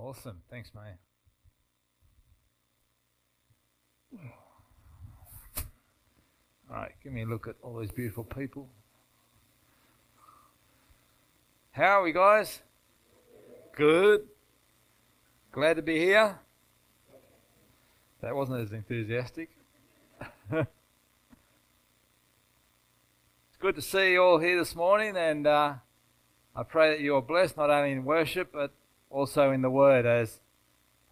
Awesome. Thanks, Maya. All right, give me a look at all those beautiful people. How are we, guys? Good. Glad to be here. That wasn't as enthusiastic. It's good to see you all here this morning, and I pray that you are blessed not only in worship but also in the Word, as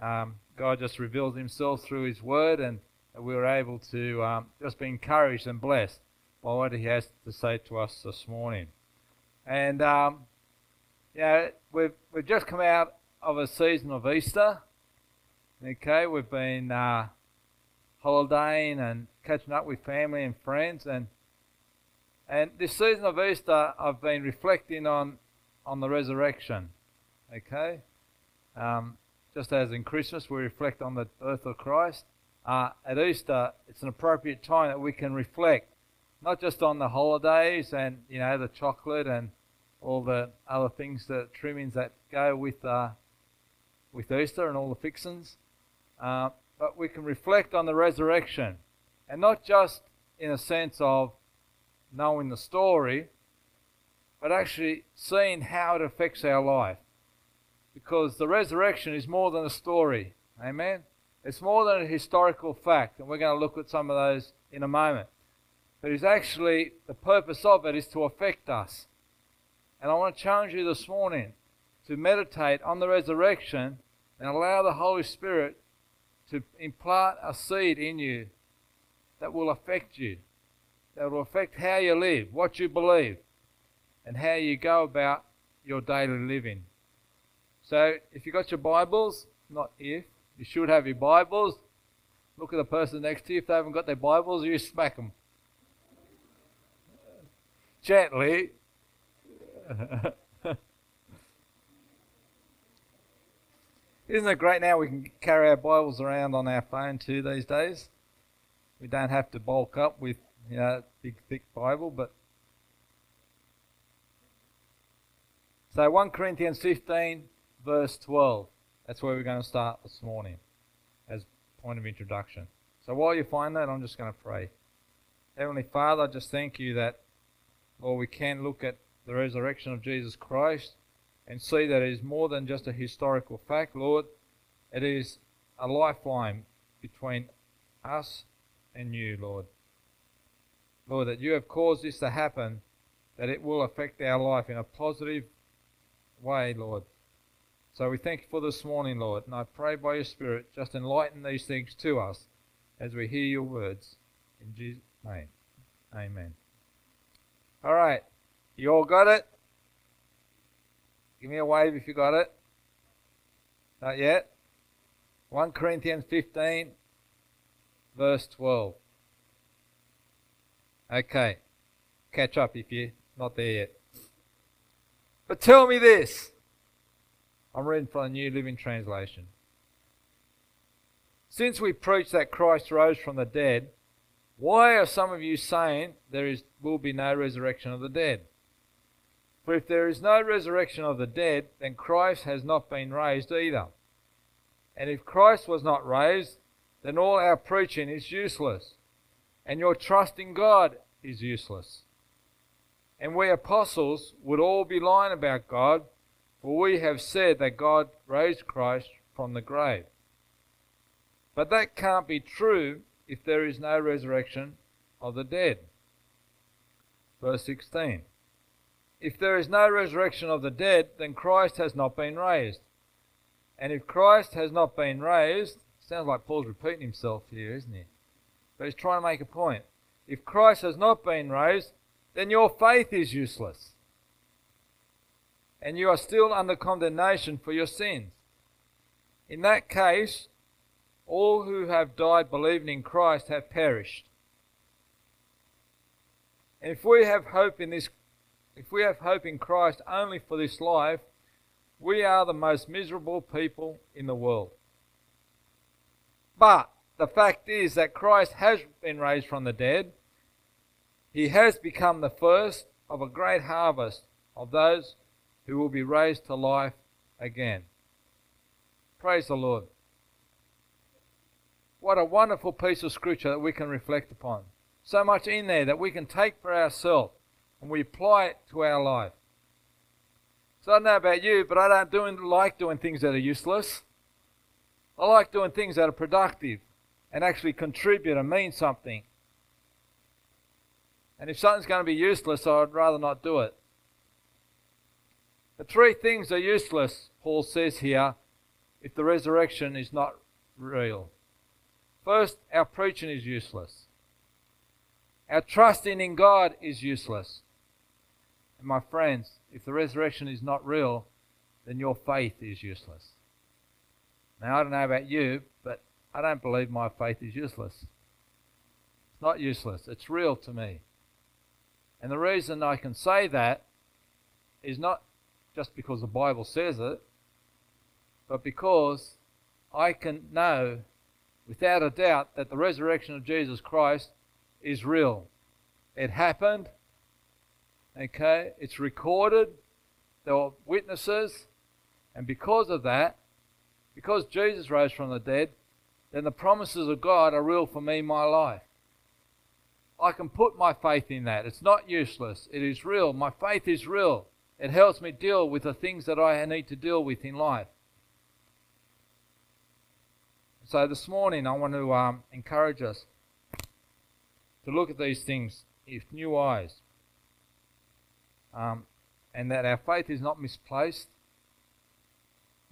God just reveals Himself through His Word, and that we were able to just be encouraged and blessed by what He has to say to us this morning. And we've just come out of a season of Easter. Okay, we've been holidaying and catching up with family and friends, and this season of Easter, I've been reflecting on the resurrection. Okay, just as in Christmas we reflect on the birth of Christ, at Easter it's an appropriate time that we can reflect not just on the holidays and the chocolate and all the other things, the trimmings that go with Easter and all the fixings, but we can reflect on the resurrection, and not just in a sense of knowing the story, but actually seeing how it affects our life, because the resurrection is more than a story. Amen. It's more than a historical fact, and we're going to look at some of those in a moment. But it's actually, the purpose of it is to affect us. And I want to challenge you this morning to meditate on the resurrection and allow the Holy Spirit to implant a seed in you that will affect you, that will affect how you live, what you believe, and how you go about your daily living. So if you've got your Bibles, you should have your Bibles. Look at the person next to you. If they haven't got their Bibles, you smack them. Gently. Isn't it great now we can carry our Bibles around on our phone too these days? We don't have to bulk up with big thick Bible. But so 1 Corinthians 15 verse 12, that's where we're going to start this morning as point of introduction. So while you find that, I'm just going to pray. Heavenly Father, I just thank you that, Lord, we can look at the resurrection of Jesus Christ and see that it is more than just a historical fact, Lord. It is a lifeline between us and you, Lord. Lord, that you have caused this to happen, that it will affect our life in a positive way, Lord. So we thank you for this morning, Lord, and I pray by your Spirit, just enlighten these things to us as we hear your words. In Jesus' name, amen. All right. You all got it? Give me a wave if you got it. Not yet? 1 Corinthians 15, verse 12. Okay, catch up if you're not there yet. But tell me this. I'm reading from the New Living Translation. Since we preach that Christ rose from the dead, why are some of you saying will be no resurrection of the dead? For if there is no resurrection of the dead, then Christ has not been raised either. And if Christ was not raised, then all our preaching is useless, and your trust in God is useless. And we apostles would all be lying about God, for we have said that God raised Christ from the grave. But that can't be true if there is no resurrection of the dead. Verse 16. If there is no resurrection of the dead, then Christ has not been raised. And if Christ has not been raised, sounds like Paul's repeating himself here, isn't he? But he's trying to make a point. If Christ has not been raised, then your faith is useless, and you are still under condemnation for your sins. In that case, all who have died believing in Christ have perished. And if we have hope in this If we have hope in Christ only for this life, we are the most miserable people in the world. But the fact is that Christ has been raised from the dead. He has become the first of a great harvest of those who will be raised to life again. Praise the Lord. What a wonderful piece of scripture that we can reflect upon. So much in there that we can take for ourselves and we apply it to our life. So I don't know about you, but I don't like doing things that are useless. I like doing things that are productive and actually contribute and mean something. And if something's going to be useless, I'd rather not do it. The three things are useless, Paul says here, if the resurrection is not real. First, our preaching is useless. Our trusting in God is useless. And my friends, if the resurrection is not real, then your faith is useless. Now, I don't know about you, but I don't believe my faith is useless. It's not useless. It's real to me. And the reason I can say that is not just because the Bible says it, but because I can know without a doubt that the resurrection of Jesus Christ is real. It happened. Okay? It's recorded. There were witnesses. And because of that, because Jesus rose from the dead, then the promises of God are real for me in my life. I can put my faith in that. It's not useless. It is real. My faith is real. It helps me deal with the things that I need to deal with in life. So this morning I want to encourage us to look at these things with new eyes, and that our faith is not misplaced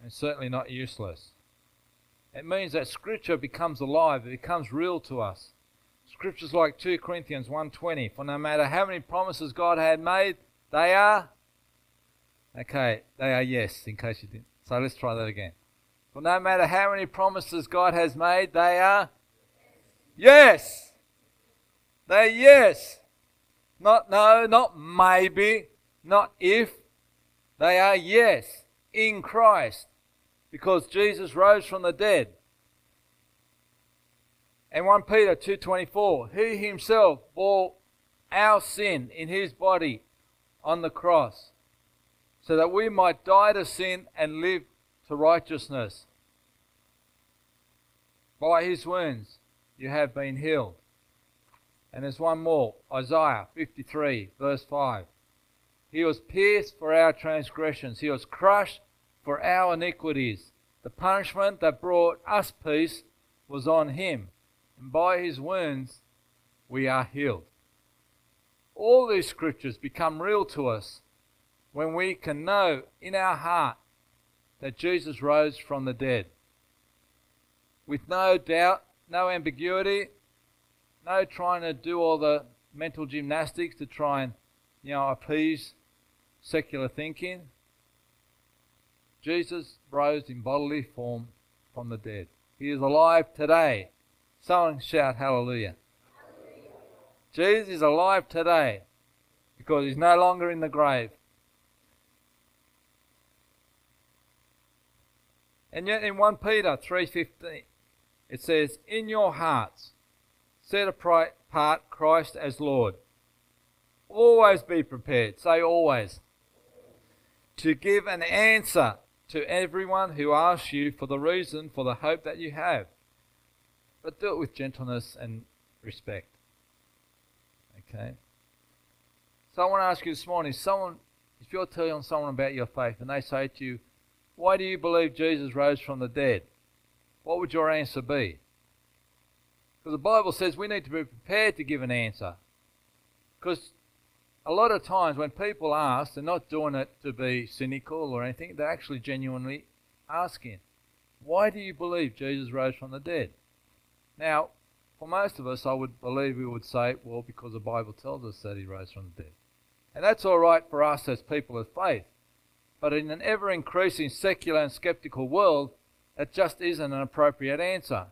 and certainly not useless. It means that Scripture becomes alive, it becomes real to us. Scriptures like 2 Corinthians 1:20, for no matter how many promises God had made, they are, okay, they are yes, in case you didn't. So let's try that again. For no matter how many promises God has made, they are yes. They're yes. Not no, not maybe, not if. They are yes in Christ because Jesus rose from the dead. And 1 Peter 2:24, he himself bore our sin in his body on the cross so that we might die to sin and live to righteousness. By his wounds you have been healed. And there's one more, Isaiah 53 verse 5. He was pierced for our transgressions. He was crushed for our iniquities. The punishment that brought us peace was on him. And by his wounds we are healed. All these scriptures become real to us when we can know in our heart that Jesus rose from the dead. With no doubt, no ambiguity, no trying to do all the mental gymnastics to try and, appease secular thinking. Jesus rose in bodily form from the dead. He is alive today. Someone shout hallelujah. Hallelujah. Jesus is alive today because he's no longer in the grave. And yet in 1 Peter 3:15, it says, in your hearts set apart Christ as Lord. Always be prepared, say always, to give an answer to everyone who asks you for the reason for the hope that you have. But do it with gentleness and respect. Okay? So I want to ask you this morning, if you're telling someone about your faith and they say to you, why do you believe Jesus rose from the dead? What would your answer be? Because the Bible says we need to be prepared to give an answer. Because a lot of times when people ask, they're not doing it to be cynical or anything. They're actually genuinely asking, why do you believe Jesus rose from the dead? Now, for most of us, I would believe we would say, well, because the Bible tells us that he rose from the dead. And that's all right for us as people of faith. But in an ever-increasing secular and skeptical world, that just isn't an appropriate answer.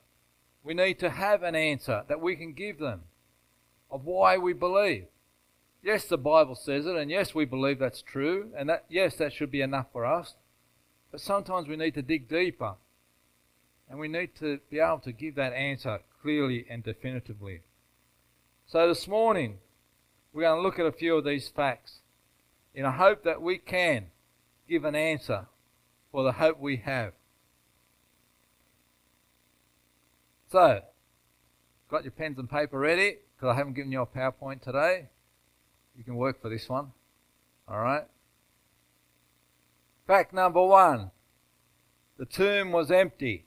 We need to have an answer that we can give them of why we believe. Yes, the Bible says it, and yes, we believe that's true, and that yes, that should be enough for us. But sometimes we need to dig deeper, and we need to be able to give that answer clearly and definitively. So this morning, we're going to look at a few of these facts in a hope that we can give an answer for the hope we have. So, got your pens and paper ready, because I haven't given you a PowerPoint today. You can work for this one. All right. Fact number one, the tomb was empty.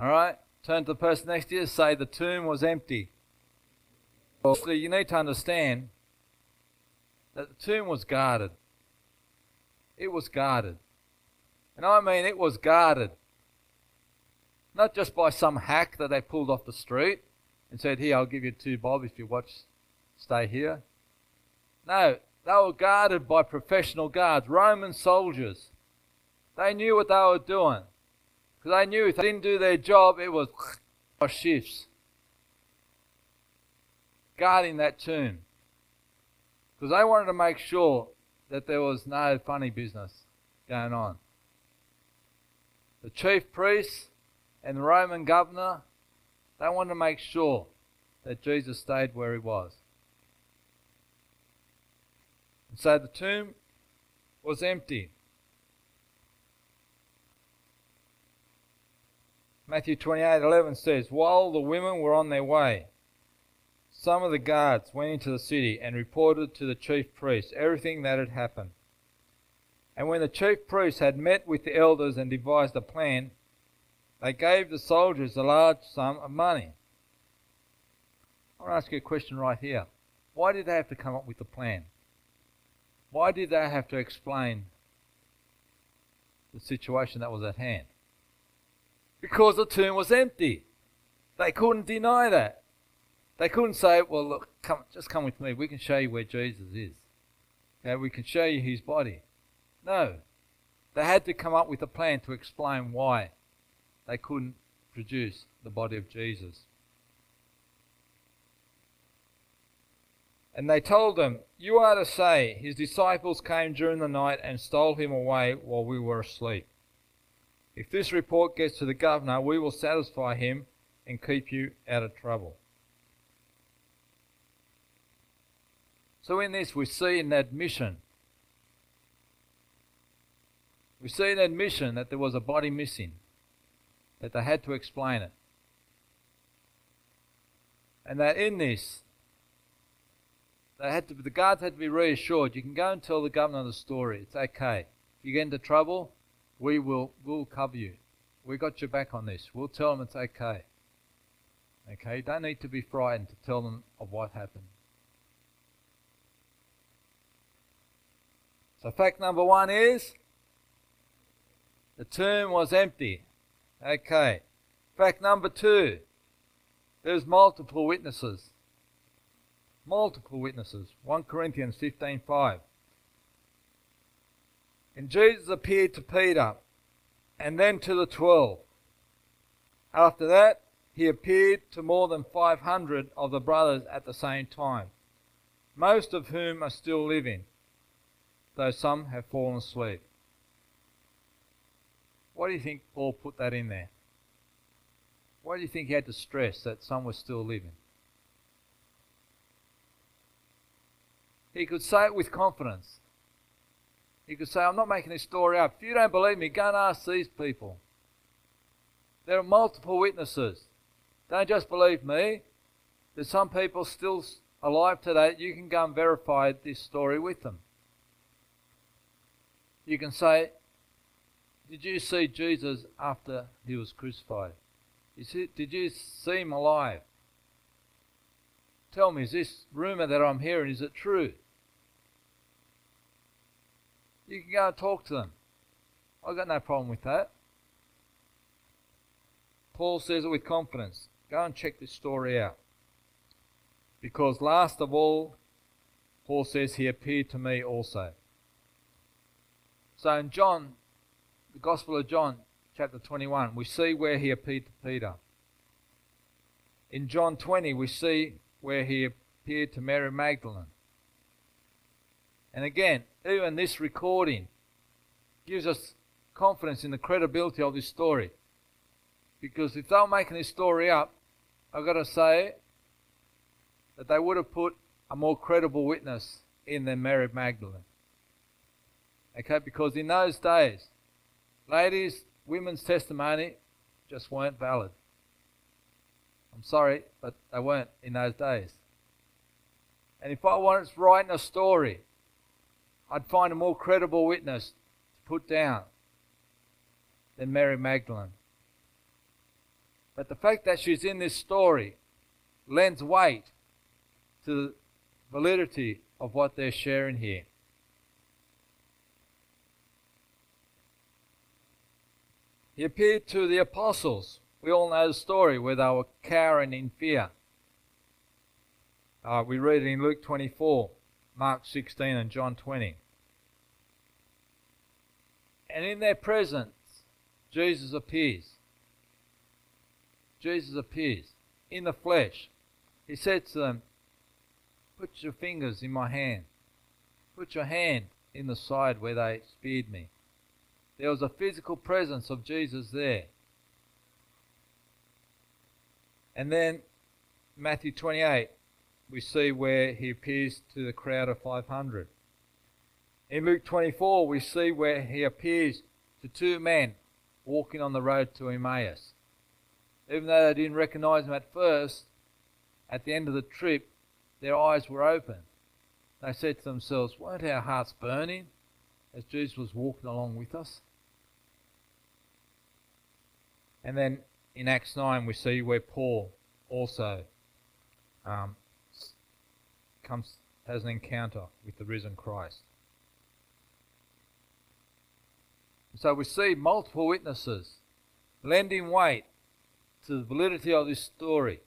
All right. Turn to the person next to you and say, the tomb was empty. Well, you need to understand that the tomb was guarded. It was guarded. And I mean it was guarded. Not just by some hack that they pulled off the street and said, here, I'll give you $2 if you watch, stay here. No, they were guarded by professional guards, Roman soldiers. They knew what they were doing. Because they knew if they didn't do their job, it was shifts. Guarding that tomb. Because they wanted to make sure that there was no funny business going on. The chief priests and the Roman governor, they wanted to make sure that Jesus stayed where he was. And so the tomb was empty. Matthew 28:11 says, while the women were on their way, some of the guards went into the city and reported to the chief priests everything that had happened. And when the chief priests had met with the elders and devised a plan, they gave the soldiers a large sum of money. I want to ask you a question right here. Why did they have to come up with a plan? Why did they have to explain the situation that was at hand? Because the tomb was empty. They couldn't deny that. They couldn't say, well, look, just come with me. We can show you where Jesus is. Okay, we can show you his body. No. They had to come up with a plan to explain why they couldn't produce the body of Jesus. And they told them, you are to say, his disciples came during the night and stole him away while we were asleep. If this report gets to the governor, we will satisfy him and keep you out of trouble. So in this, we see an admission. We see an admission that there was a body missing, that they had to explain it. And that in this, the guards had to be reassured. You can go and tell the governor the story. It's okay. If you get into trouble, we'll cover you. We got your back on this. We'll tell them it's okay. Okay, you don't need to be frightened to tell them of what happened. So fact number one is the tomb was empty. Okay. Fact number two, there's multiple witnesses. Multiple witnesses. 1 Corinthians 15:5. And Jesus appeared to Peter and then to the 12. After that, he appeared to more than 500 of the brothers at the same time, most of whom are still living, though some have fallen asleep. Why do you think Paul put that in there? Why do you think he had to stress that some were still living? He could say it with confidence. You could say, I'm not making this story up. If you don't believe me, go and ask these people. There are multiple witnesses. Don't just believe me. There's some people still alive today. You can go and verify this story with them. You can say, did you see Jesus after he was crucified? Did you see him alive? Tell me, is this rumor that I'm hearing, is it true? You can go and talk to them. I've got no problem with that. Paul says it with confidence. Go and check this story out. Because last of all, Paul says, he appeared to me also. So in John, the Gospel of John, chapter 21, we see where he appeared to Peter. In John 20, we see where he appeared to Mary Magdalene. And again, even this recording gives us confidence in the credibility of this story. Because if they were making this story up, I've got to say that they would have put a more credible witness in than Mary Magdalene. Okay, because in those days, women's testimony just weren't valid. I'm sorry, but they weren't in those days. And if I was writing a story, I'd find a more credible witness to put down than Mary Magdalene. But the fact that she's in this story lends weight to the validity of what they're sharing here. He appeared to the apostles. We all know the story where they were cowering in fear. We read it in Luke 24, Mark 16 and John 20. And in their presence, Jesus appears. Jesus appears in the flesh. He said to them, "Put your fingers in my hand. Put your hand in the side where they speared me." There was a physical presence of Jesus there. And then Matthew 28, we see where he appears to the crowd of 500. In Luke 24, we see where he appears to two men walking on the road to Emmaus. Even though they didn't recognize him at first, at the end of the trip, their eyes were open. They said to themselves, "Weren't our hearts burning as Jesus was walking along with us?" And then in Acts 9, we see where Paul also has an encounter with the risen Christ. So we see multiple witnesses lending weight to the validity of this story,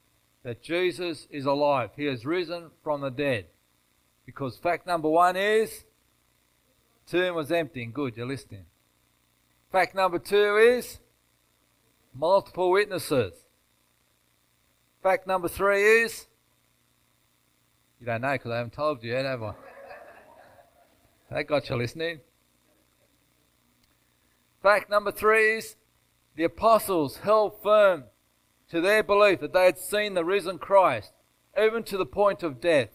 that Jesus is alive. He has risen from the dead. Because fact number one is, tomb was empty. Good, you're listening. Fact number two is, multiple witnesses. Fact number three is, you don't know because I haven't told you yet, have I? That got you listening. Fact number three is, the apostles held firm to their belief that they had seen the risen Christ, even to the point of death.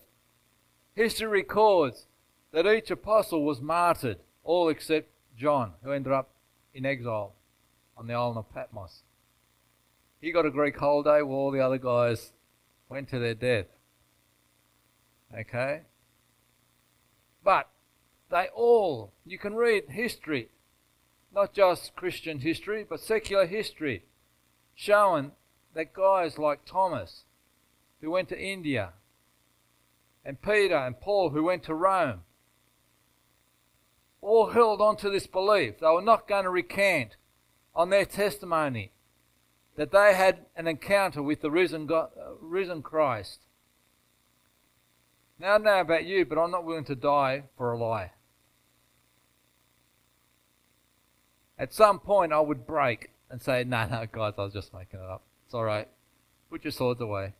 History records that each apostle was martyred, all except John, who ended up in exile on the island of Patmos. He got a Greek holiday while all the other guys went to their death. Okay? But they all, you can read history, not just Christian history, but secular history, showing that guys like Thomas, who went to India, and Peter and Paul, who went to Rome, all held on to this belief. They were not going to recant on their testimony that they had an encounter with the risen Christ. Now, I don't know about you, but I'm not willing to die for a lie. At some point, I would break and say, no, guys, I was just making it up. It's all right. Put your swords away.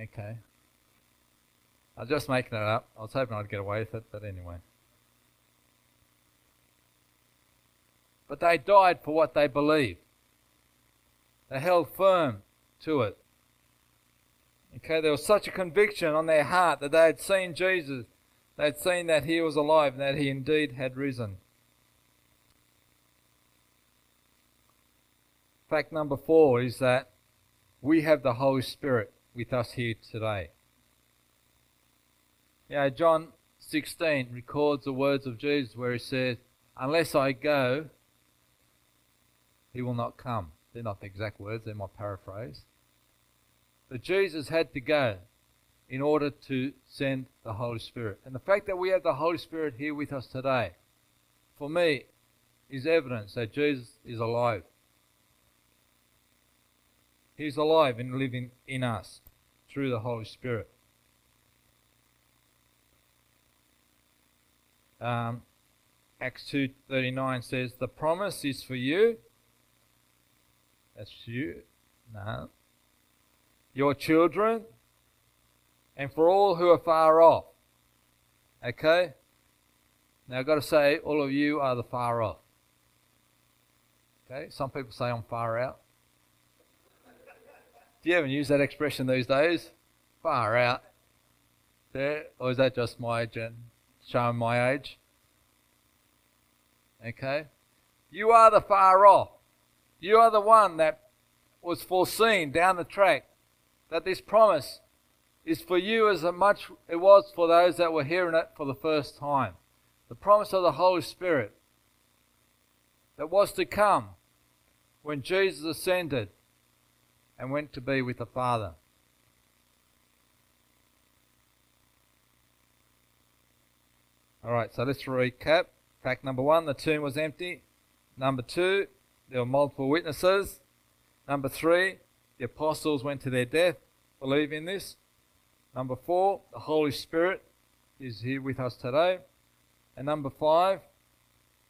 Okay. I was just making it up. I was hoping I'd get away with it, but anyway. But they died for what they believed. They held firm to it. Okay, there was such a conviction on their heart that they had seen Jesus. They had seen that he was alive and that he indeed had risen. Fact number four is that we have the Holy Spirit with us here today. Yeah, John 16 records the words of Jesus where he says, "Unless I go, he will not come." They're not the exact words, they're my paraphrase. But Jesus had to go in order to send the Holy Spirit. And the fact that we have the Holy Spirit here with us today, for me, is evidence that Jesus is alive. He's alive and living in us through the Holy Spirit. Acts 2:39 says, "The promise is for you." That's you. No. "Your children and for all who are far off." Okay? Now I've got to say, all of you are the far off. Okay? Some people say I'm far out. Do you even use that expression these days? Far out. There, or is that just my agent showing my age? Okay. You are the far off. You are the one that was foreseen down the track that this promise is for you as much it was for those that were hearing it for the first time. The promise of the Holy Spirit that was to come when Jesus ascended and went to be with the Father. Alright, so let's recap. Fact number one, the tomb was empty. Number two, there were multiple witnesses. Number three, the apostles went to their death, believing this. Number four, the Holy Spirit is here with us today. And number five,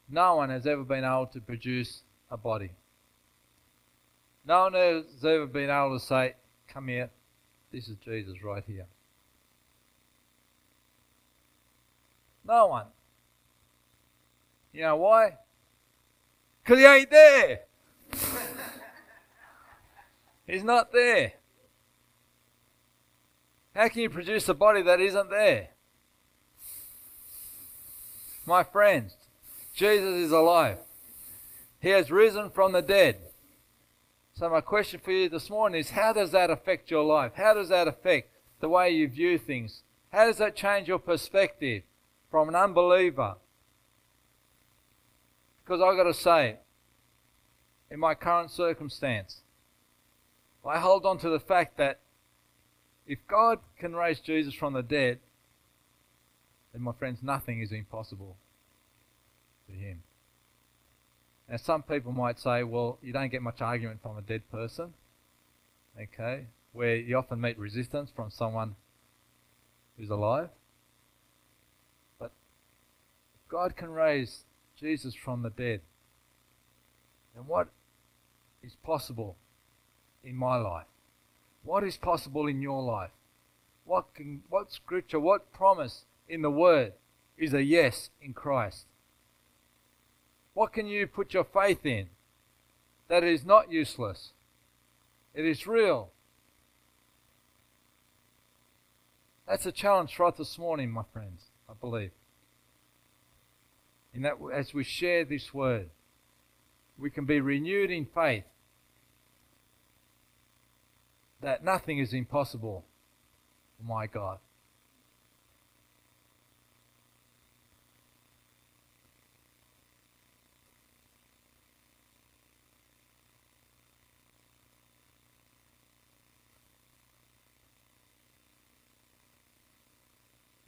no one has ever been able to produce a body. No one has ever been able to say, come here, this is Jesus right here. No one. You know why? Because he ain't there. He's not there. How can you produce a body that isn't there? My friends, Jesus is alive. He has risen from the dead. So my question for you this morning is, how does that affect your life? How does that affect the way you view things? How does that change your perspective from an unbeliever? Because I've got to say, in my current circumstance, I hold on to the fact that if God can raise Jesus from the dead, then my friends, nothing is impossible to him. Now some people might say, well, you don't get much argument from a dead person, okay, where you often meet resistance from someone who's alive. But if God can raise Jesus from the dead, then what is possible in my life? What is possible in your life? What scripture, what promise in the Word is a yes in Christ? What can you put your faith in that is not useless? It is real. That's a challenge right this morning, my friends, I believe. In that as we share this Word, we can be renewed in faith that nothing is impossible for my God.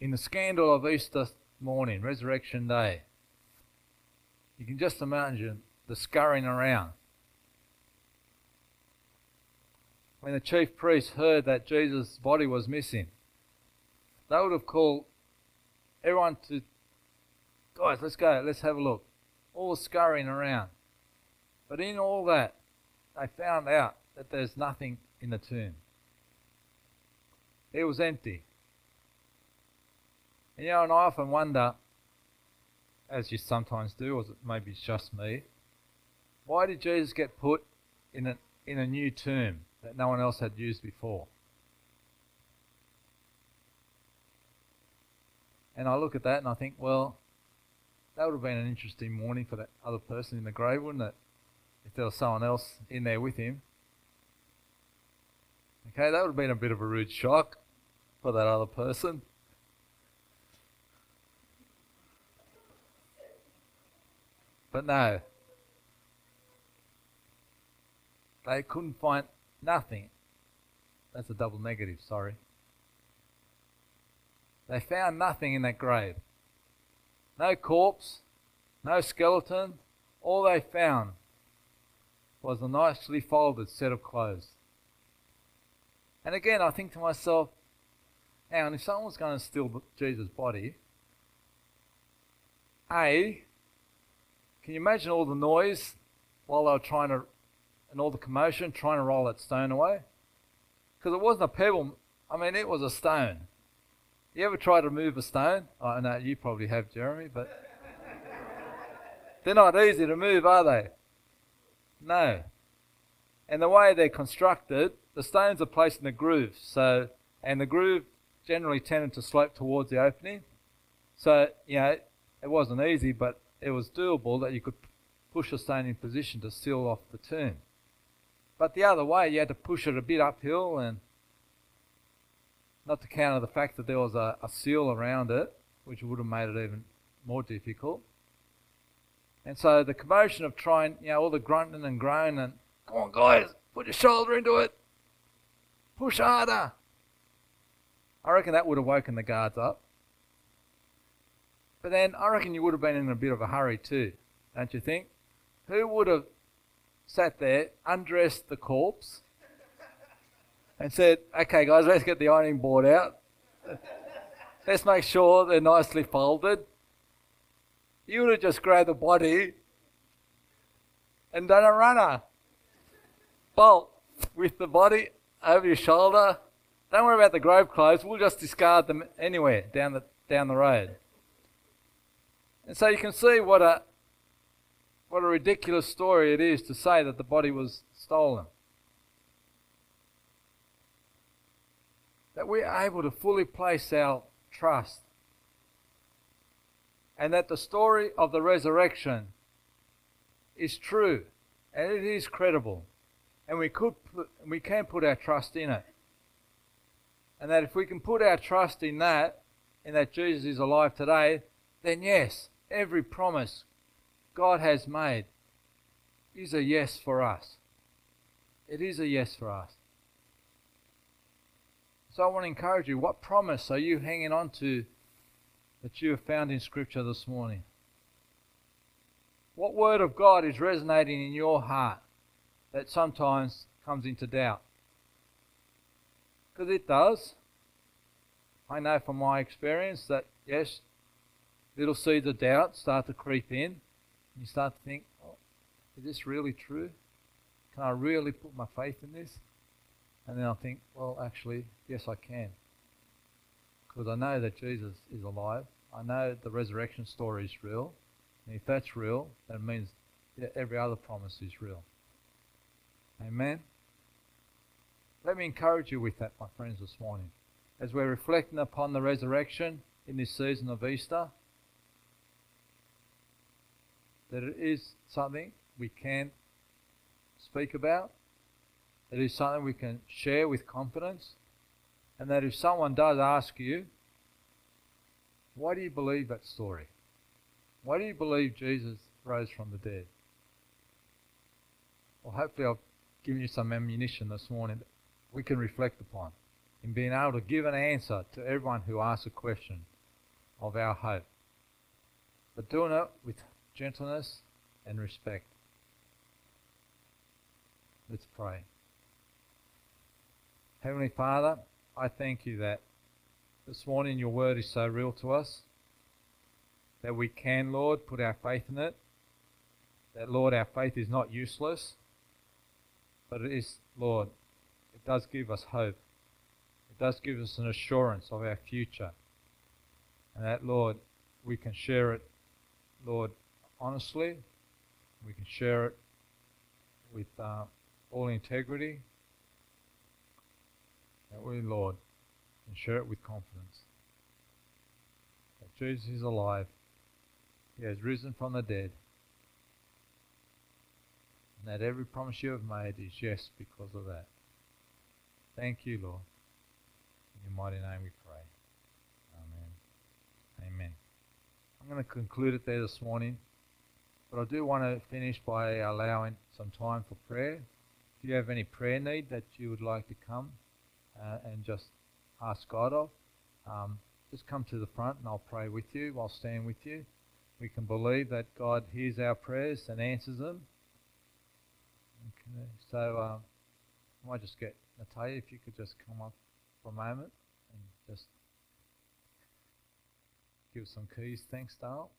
In the scandal of Easter morning, Resurrection Day, you can just imagine the scurrying around. When the chief priests heard that Jesus' body was missing, they would have called everyone to, guys, let's go, let's have a look. All scurrying around. But in all that, they found out that there's nothing in the tomb. It was empty. And you know, and I often wonder, as you sometimes do, or maybe it's just me, why did Jesus get put in a new tomb that no one else had used before? And I look at that and I think, well, that would have been an interesting morning for that other person in the grave, wouldn't it? If there was someone else in there with him. Okay, that would have been a bit of a rude shock for that other person. But no, they couldn't find nothing. That's a double negative, sorry. They found nothing in that grave. No corpse, no skeleton. All they found was a nicely folded set of clothes. And again, I think to myself, now, if someone's going to steal Jesus' body, can you imagine all the noise while they were trying to, and all the commotion, trying to roll that stone away? Because it wasn't a pebble, I mean, it was a stone. You ever try to move a stone? I know you probably have, Jeremy, but they're not easy to move, are they? No. And the way they're constructed, the stones are placed in a groove, so, and the groove generally tended to slope towards the opening. So, you know, it wasn't easy, but it was doable that you could push a stone in position to seal off the tomb. But the other way, you had to push it a bit uphill and Not to counter the fact that there was a seal around it, which would have made it even more difficult. And so the commotion of trying, you know, all the grunting and groaning, and, come on guys, put your shoulder into it, push harder. I reckon that would have woken the guards up. But then I reckon you would have been in a bit of a hurry too, don't you think? Who would have sat there, undressed the corpse, and said, okay guys, let's get the ironing board out. Let's make sure they're nicely folded. You would have just grabbed the body and done a runner. Bolt with the body over your shoulder. Don't worry about the grave clothes. We'll just discard them anywhere down the road. And so you can see what a ridiculous story it is to say that the body was stolen. That we're able to fully place our trust, and that the story of the resurrection is true and it is credible, and we can put our trust in it. And that if we can put our trust in that, and that Jesus is alive today, then yes, every promise God has made is a yes for us. It is a yes for us. So I want to encourage you, what promise are you hanging on to that you have found in Scripture this morning? What word of God is resonating in your heart that sometimes comes into doubt? Because it does. I know from my experience that, yes, little seeds of doubt start to creep in. You start to think, oh, is this really true? Can I really put my faith in this? And then I think, well, actually, yes, I can. Because I know that Jesus is alive. I know the resurrection story is real. And if that's real, that means that every other promise is real. Amen? Let me encourage you with that, my friends, this morning. As we're reflecting upon the resurrection in this season of Easter, that it is something we can speak about. It is something we can share with confidence, and that if someone does ask you, why do you believe that story? Why do you believe Jesus rose from the dead? Well, hopefully I've given you some ammunition this morning that we can reflect upon in being able to give an answer to everyone who asks a question of our hope. But doing it with gentleness and respect. Let's pray. Heavenly Father, I thank you that this morning your word is so real to us, that we can, Lord, put our faith in it, that, Lord, our faith is not useless, but it is, Lord, it does give us hope. It does give us an assurance of our future, and that, Lord, we can share it, Lord, honestly. We can share it with all integrity. That we, Lord, and share it with confidence. That Jesus is alive. He has risen from the dead. And that every promise you have made is yes because of that. Thank you, Lord. In your mighty name we pray. Amen. Amen. I'm going to conclude it there this morning. But I do want to finish by allowing some time for prayer. If you have any prayer need that you would like to come, and just ask God of, just come to the front and I'll pray with you, I'll stand with you. We can believe that God hears our prayers and answers them. Okay. So I might just get Natalia, if you could just come up for a moment and just give some keys. Thanks, Darl.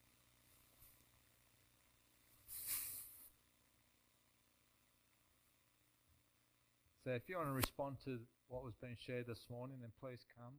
So if you want to respond to what was being shared this morning, then please come.